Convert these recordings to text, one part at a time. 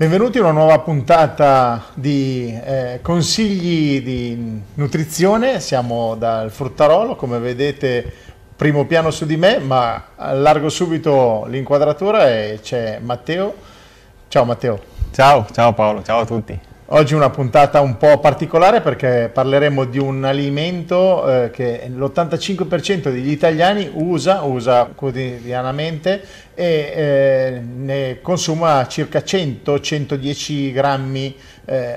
Benvenuti a una nuova puntata di consigli di nutrizione. Siamo dal Fruttarolo, come vedete primo piano su di me, ma allargo subito l'inquadratura e c'è Matteo. Ciao Matteo. Ciao Paolo, ciao a tutti. Oggi una puntata un po' particolare perché parleremo di un alimento che l'85% degli italiani usa quotidianamente e ne consuma circa 100-110 grammi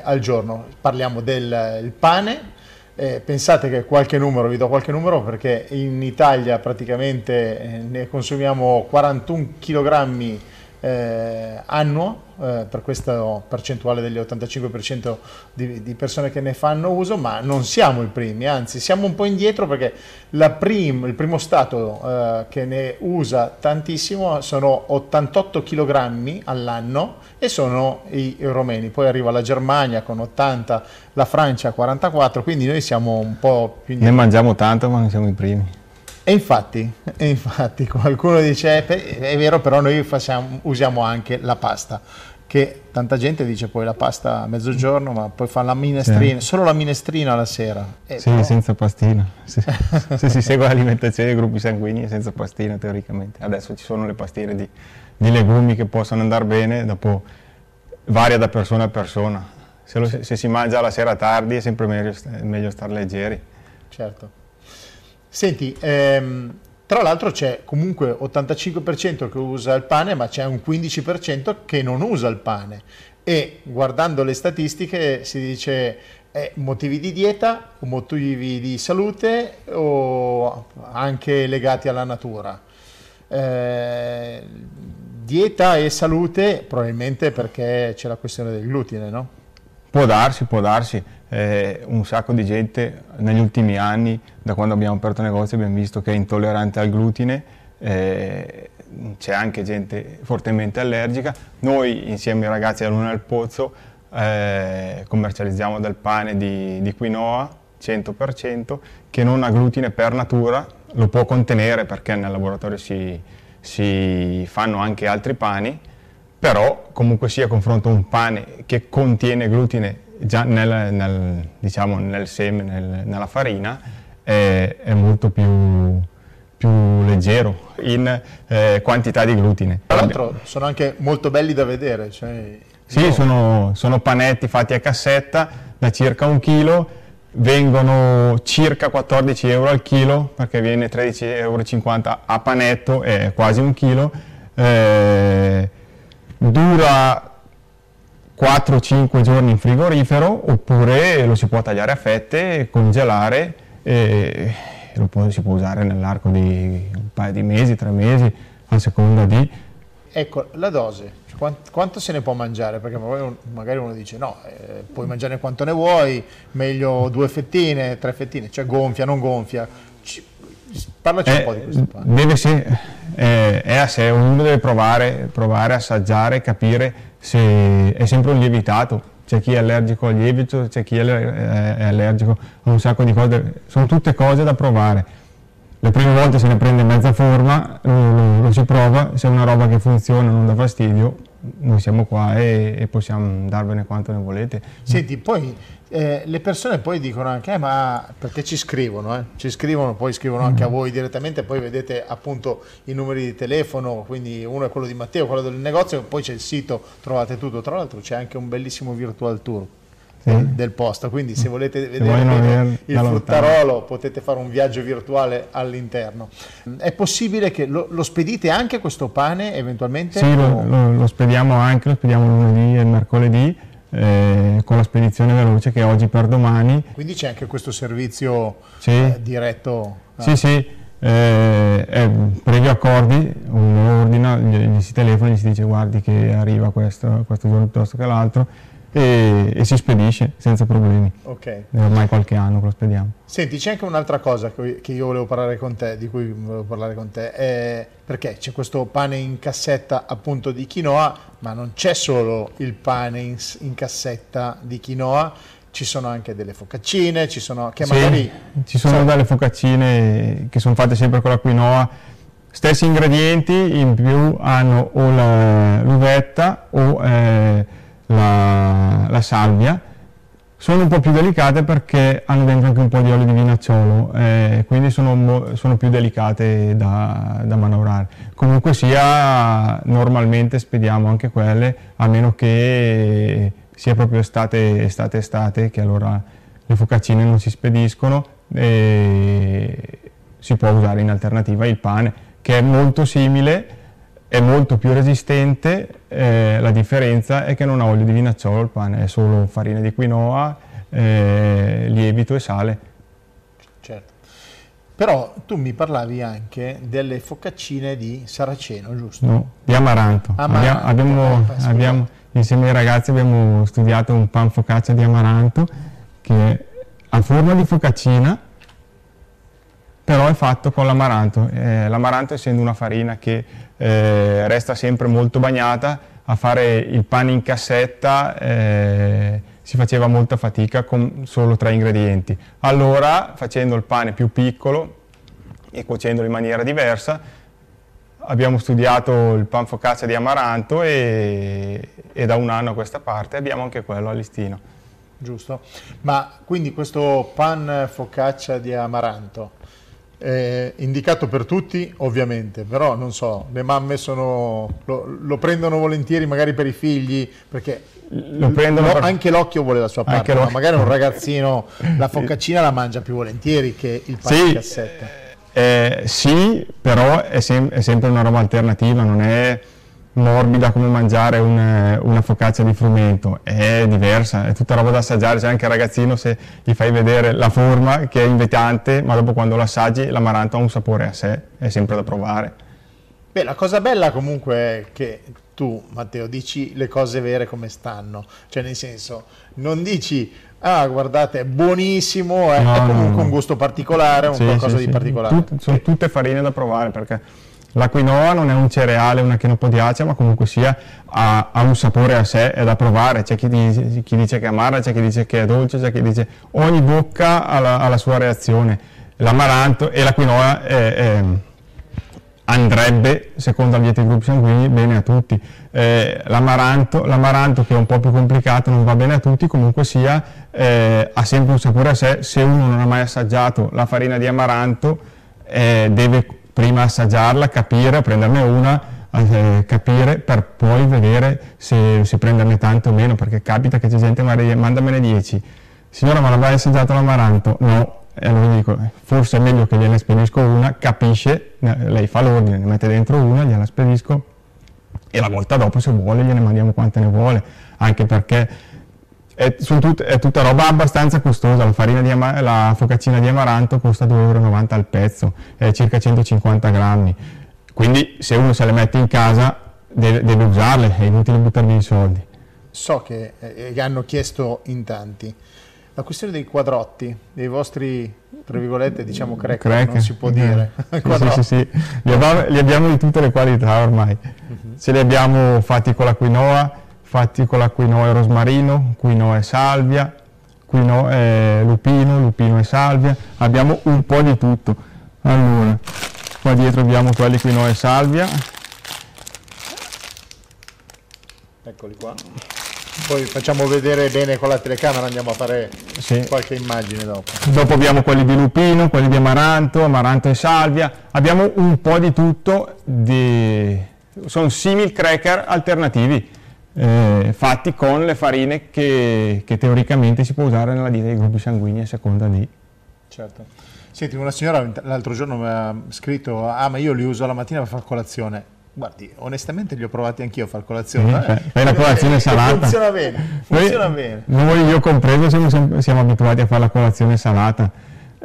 al giorno. Parliamo del pane. Pensate che vi do qualche numero perché in Italia praticamente ne consumiamo 41 kg annuo per questa percentuale degli 85% di persone che ne fanno uso, ma non siamo i primi, anzi siamo un po' indietro perché il primo stato che ne usa tantissimo sono 88 kg all'anno e sono i romeni, poi arriva la Germania con 80, la Francia 44, quindi noi siamo un po' più indietro. Ne mangiamo tanto ma non siamo i primi. E infatti qualcuno dice è vero, però noi usiamo anche la pasta, che tanta gente dice poi la pasta a mezzogiorno, ma poi fa la minestrina, sì. Solo la minestrina alla sera. Sì, però... senza pastina, se si segue l'alimentazione dei gruppi sanguigni senza pastina teoricamente. Adesso ci sono le pastine di legumi che possono andare bene, dopo varia da persona a persona. Se si mangia la sera tardi è sempre meglio stare leggeri. Certo. Senti, tra l'altro c'è comunque 85% che usa il pane, ma c'è un 15% che non usa il pane. E guardando le statistiche si dice motivi di dieta, o motivi di salute o anche legati alla natura. Dieta e salute probabilmente perché c'è la questione del glutine, no? Può darsi. Un sacco di gente negli ultimi anni, da quando abbiamo aperto negozio, abbiamo visto che è intollerante al glutine, c'è anche gente fortemente allergica. Noi insieme ai ragazzi della Luna al Pozzo commercializziamo del pane di quinoa 100% che non ha glutine per natura, lo può contenere perché nel laboratorio si fanno anche altri pani, però comunque sia a confronto un pane che contiene glutine già nel seme, nella farina, è molto più leggero in quantità di glutine. Tra l'altro sono anche molto belli da vedere. Cioè, sì, no. Sono panetti fatti a cassetta da circa 1 chilo, vengono circa 14 euro al chilo, perché viene 13,50 euro a panetto, è quasi 1 chilo. Dura 4-5 giorni in frigorifero, oppure lo si può tagliare a fette, congelare e si può usare nell'arco di un paio di mesi, 3 mesi, a seconda di... Ecco, la dose, quanto se ne può mangiare? Perché magari uno dice no, puoi mangiare quanto ne vuoi, meglio 2 fettine, 3 fettine, cioè gonfia, non gonfia. Parlaci un po' di questo pane. Uno deve provare, assaggiare, capire se è sempre un lievitato. C'è chi è allergico al lievito, c'è chi è allergico a un sacco di cose, sono tutte cose da provare. Le prime volte se ne prende mezza forma, lo si prova, se è una roba che funziona non dà fastidio, noi siamo qua e possiamo darvene quanto ne volete. Senti, poi le persone poi dicono anche ma perché ci scrivono anche a voi direttamente, poi vedete appunto i numeri di telefono, quindi uno è quello di Matteo, quello del negozio, poi c'è il sito, trovate tutto. Tra l'altro c'è anche un bellissimo virtual tour del posto, quindi se volete vedere il Fruttarolo potete fare un viaggio virtuale all'interno. È possibile che lo spedite anche questo pane eventualmente? Sì, lo spediamo anche, lo spediamo lunedì e mercoledì con la spedizione veloce che è oggi per domani. Quindi c'è anche questo servizio diretto? Sì. Previo accordi, uno ordina, gli si telefona e gli si dice guardi che arriva questo giorno piuttosto che l'altro. e si spedisce senza problemi. Ok. Ormai qualche anno che lo spediamo. Senti, c'è anche un'altra cosa che io volevo parlare con te, di cui volevo parlare con te, perché c'è questo pane in cassetta appunto di quinoa, ma non c'è solo il pane in cassetta di quinoa, ci sono anche delle focaccine, ci sono, che sì, magari... ci sono, cioè, delle focaccine che sono fatte sempre con la quinoa, stessi ingredienti, in più hanno o l'uvetta o la salvia. Sono un po' più delicate perché hanno dentro anche un po' di olio di vinacciolo, quindi sono più delicate da manovrare. Comunque sia, normalmente spediamo anche quelle, a meno che sia proprio estate, che allora le focaccine non si spediscono e si può usare in alternativa il pane, che è molto simile, è molto più resistente, la differenza è che non ha olio di vinacciolo il pane, è solo farina di quinoa, lievito e sale. Certo. Però tu mi parlavi anche delle focaccine di saraceno, giusto? No, di amaranto. Amaranto. Insieme ai ragazzi abbiamo studiato un pan focaccia di amaranto che ha forma di focaccina, però è fatto con l'amaranto. L'amaranto, essendo una farina che resta sempre molto bagnata, a fare il pane in cassetta si faceva molta fatica con solo 3 ingredienti. Allora, facendo il pane più piccolo e cuocendolo in maniera diversa, abbiamo studiato il pan focaccia di amaranto e da un anno a questa parte abbiamo anche quello a listino. Giusto. Ma quindi questo pan focaccia di amaranto, indicato per tutti ovviamente, però non so, le mamme lo prendono volentieri magari per i figli, perché anche l'occhio vuole la sua parte, ma magari un ragazzino la focaccina la mangia più volentieri che il pane in cassetta. Sì, però è sempre una roba alternativa, non è morbida come mangiare una focaccia di frumento, è diversa, è tutta roba da assaggiare. C'è anche il ragazzino, se gli fai vedere la forma che è inquietante, ma dopo quando lo assaggi l'amaranto ha un sapore a sé, è sempre da provare. Beh, la cosa bella comunque è che tu, Matteo, dici le cose vere come stanno, cioè nel senso, non dici ah guardate è buonissimo, no, è comunque un gusto particolare, un qualcosa di particolare. Sono tutte farine da provare, perché la quinoa non è un cereale, una chenopodiacea, ma comunque sia ha un sapore a sé, è da provare. C'è chi dice che è amara, c'è chi dice che è dolce, c'è chi dice... Ogni bocca ha la sua reazione. L'amaranto e la quinoa andrebbe, secondo il dieta di gruppi sanguigni, bene a tutti. L'amaranto, che è un po' più complicato, non va bene a tutti, comunque sia ha sempre un sapore a sé. Se uno non ha mai assaggiato la farina di amaranto, deve prima assaggiarla, capire, prenderne una, capire, per poi vedere se prenderne tanto o meno, perché capita che c'è gente che mandamene 10. Signora, ma l'avrai assaggiato l'amaranto? No. E allora dico, forse è meglio che gliene spedisco una, capisce, lei fa l'ordine, ne mette dentro una, gliela spedisco e la volta dopo, se vuole, gliene mandiamo quante ne vuole, anche perché è tutta roba abbastanza costosa. La focaccina di amaranto costa €2,90 al pezzo, è circa 150 grammi, quindi se uno se le mette in casa deve usarle, è inutile buttargli i soldi. So che hanno chiesto in tanti la questione dei quadrotti, dei vostri, tra virgolette, diciamo crack, non si può dire. Sì. Li abbiamo di tutte le qualità ormai, ce li abbiamo fatti con la quinoa e rosmarino, quinoa e salvia, quinoa e lupino e salvia, abbiamo un po' di tutto. Allora, qua dietro abbiamo quelli quinoa e salvia. Eccoli qua. Poi facciamo vedere bene con la telecamera, andiamo a fare qualche immagine dopo. Dopo abbiamo quelli di lupino, quelli di amaranto e salvia, abbiamo un po' di tutto, sono simil cracker alternativi. Fatti con le farine che teoricamente si può usare nella dieta dei gruppi sanguigni a seconda di... Certo. Senti, una signora l'altro giorno mi ha scritto: ah, ma io li uso la mattina per far colazione. Guardi, onestamente li ho provati anch'io a far colazione. Fai la colazione salata. Funziona bene. Noi, io compreso, siamo abituati a fare la colazione salata.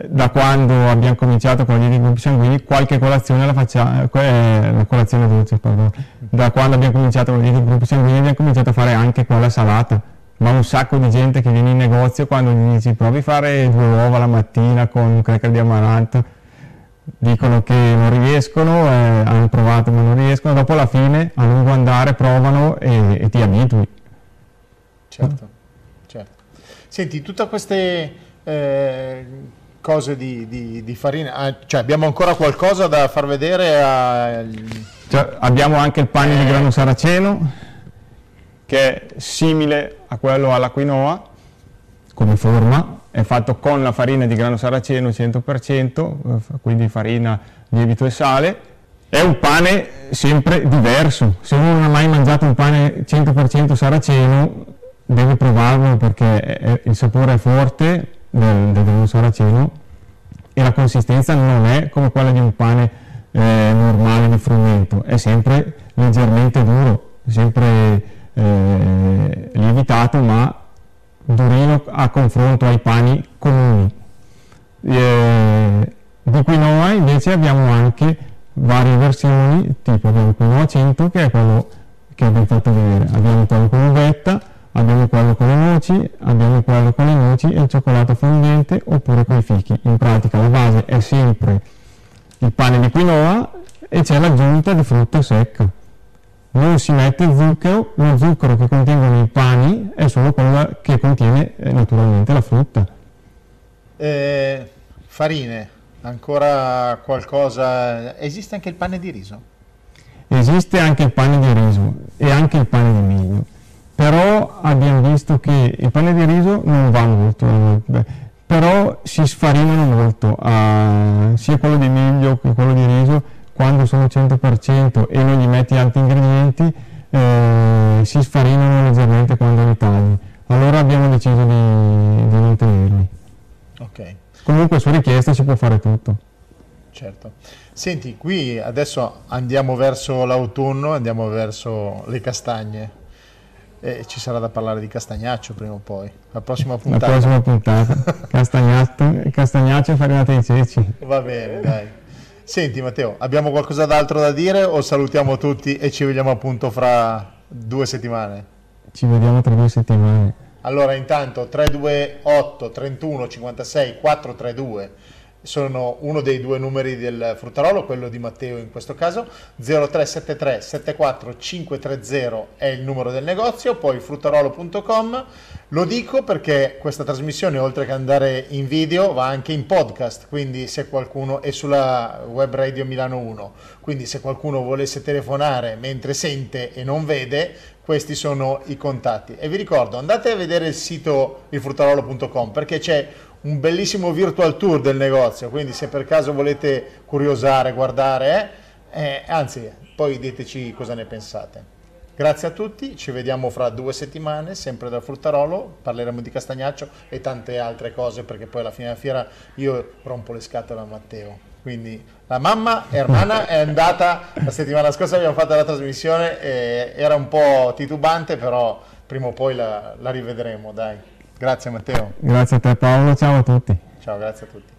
Da quando abbiamo cominciato con la dieta dei gruppi sanguigni, qualche colazione la facciamo, la colazione dolce, pardon. Da quando abbiamo cominciato con la dieta dei gruppi sanguigni abbiamo cominciato a fare anche quella salata, ma un sacco di gente che viene in negozio, quando gli dici provi a fare 2 uova la mattina con un cracker di amaranto, dicono che non riescono, hanno provato ma non riescono, dopo alla fine a lungo andare provano e ti abitui. Certo, certo. Senti, tutte queste cose di farina, cioè abbiamo ancora qualcosa da far vedere? Cioè, abbiamo anche il pane di grano saraceno, che è simile a quello alla quinoa come forma, è fatto con la farina di grano saraceno 100%, quindi farina, lievito e sale. È un pane sempre diverso, se uno non ha mai mangiato un pane 100% saraceno deve provarlo, perché il sapore è forte del grano saraceno e la consistenza non è come quella di un pane normale di frumento, è sempre leggermente duro, sempre lievitato ma durino a confronto ai pani comuni. Di quinoa invece abbiamo anche varie versioni, tipo abbiamo quinoa 100 che è quello che abbiamo fatto vedere, abbiamo quello con l'uvetta, abbiamo quello con le noci, abbiamo quello con le noci e il cioccolato fondente oppure con i fichi. In pratica la base è sempre il pane di quinoa e c'è l'aggiunta di frutta secca. Non si mette zucchero, lo zucchero che contengono i pani è solo quello che contiene naturalmente la frutta. Farine, ancora qualcosa? Esiste anche il pane di riso? Esiste anche il pane di riso e anche il pane di miglio, però abbiamo visto che il pane di riso non va molto, però si sfarinano molto, sia quello di miglio che quello di riso. Quando sono 100% e non gli metti altri ingredienti, si sfarinano leggermente quando li tagli. Allora abbiamo deciso di non tenerli. Ok. Comunque su richiesta si può fare tutto. Certo. Senti, qui adesso andiamo verso l'autunno, andiamo verso le castagne. Ci sarà da parlare di castagnaccio prima o poi. La prossima puntata. La prossima puntata. Castagnaccio e farinata di ceci. Va bene, dai. Senti Matteo, abbiamo qualcosa d'altro da dire o salutiamo tutti e ci vediamo appunto fra 2 settimane? Ci vediamo tra 2 settimane. Allora intanto 328 31 56 432 sono uno dei 2 numeri del Fruttarolo, quello di Matteo in questo caso, 0373 74 530 è il numero del negozio, poi fruttarolo.com. Lo dico perché questa trasmissione, oltre che andare in video, va anche in podcast, quindi se qualcuno è sulla web radio Milano 1, quindi se qualcuno volesse telefonare mentre sente e non vede, questi sono i contatti. E vi ricordo, andate a vedere il sito ilfruttarolo.com perché c'è un bellissimo virtual tour del negozio, quindi se per caso volete curiosare, guardare, anzi poi diteci cosa ne pensate. Grazie a tutti, ci vediamo fra 2 settimane, sempre dal Fruttarolo, parleremo di castagnaccio e tante altre cose, perché poi alla fine della fiera io rompo le scatole a Matteo. Quindi la mamma Ermana è andata, la settimana scorsa abbiamo fatto la trasmissione, era un po' titubante, però prima o poi la rivedremo, dai. Grazie Matteo. Grazie a te Paolo, ciao a tutti. Ciao, grazie a tutti.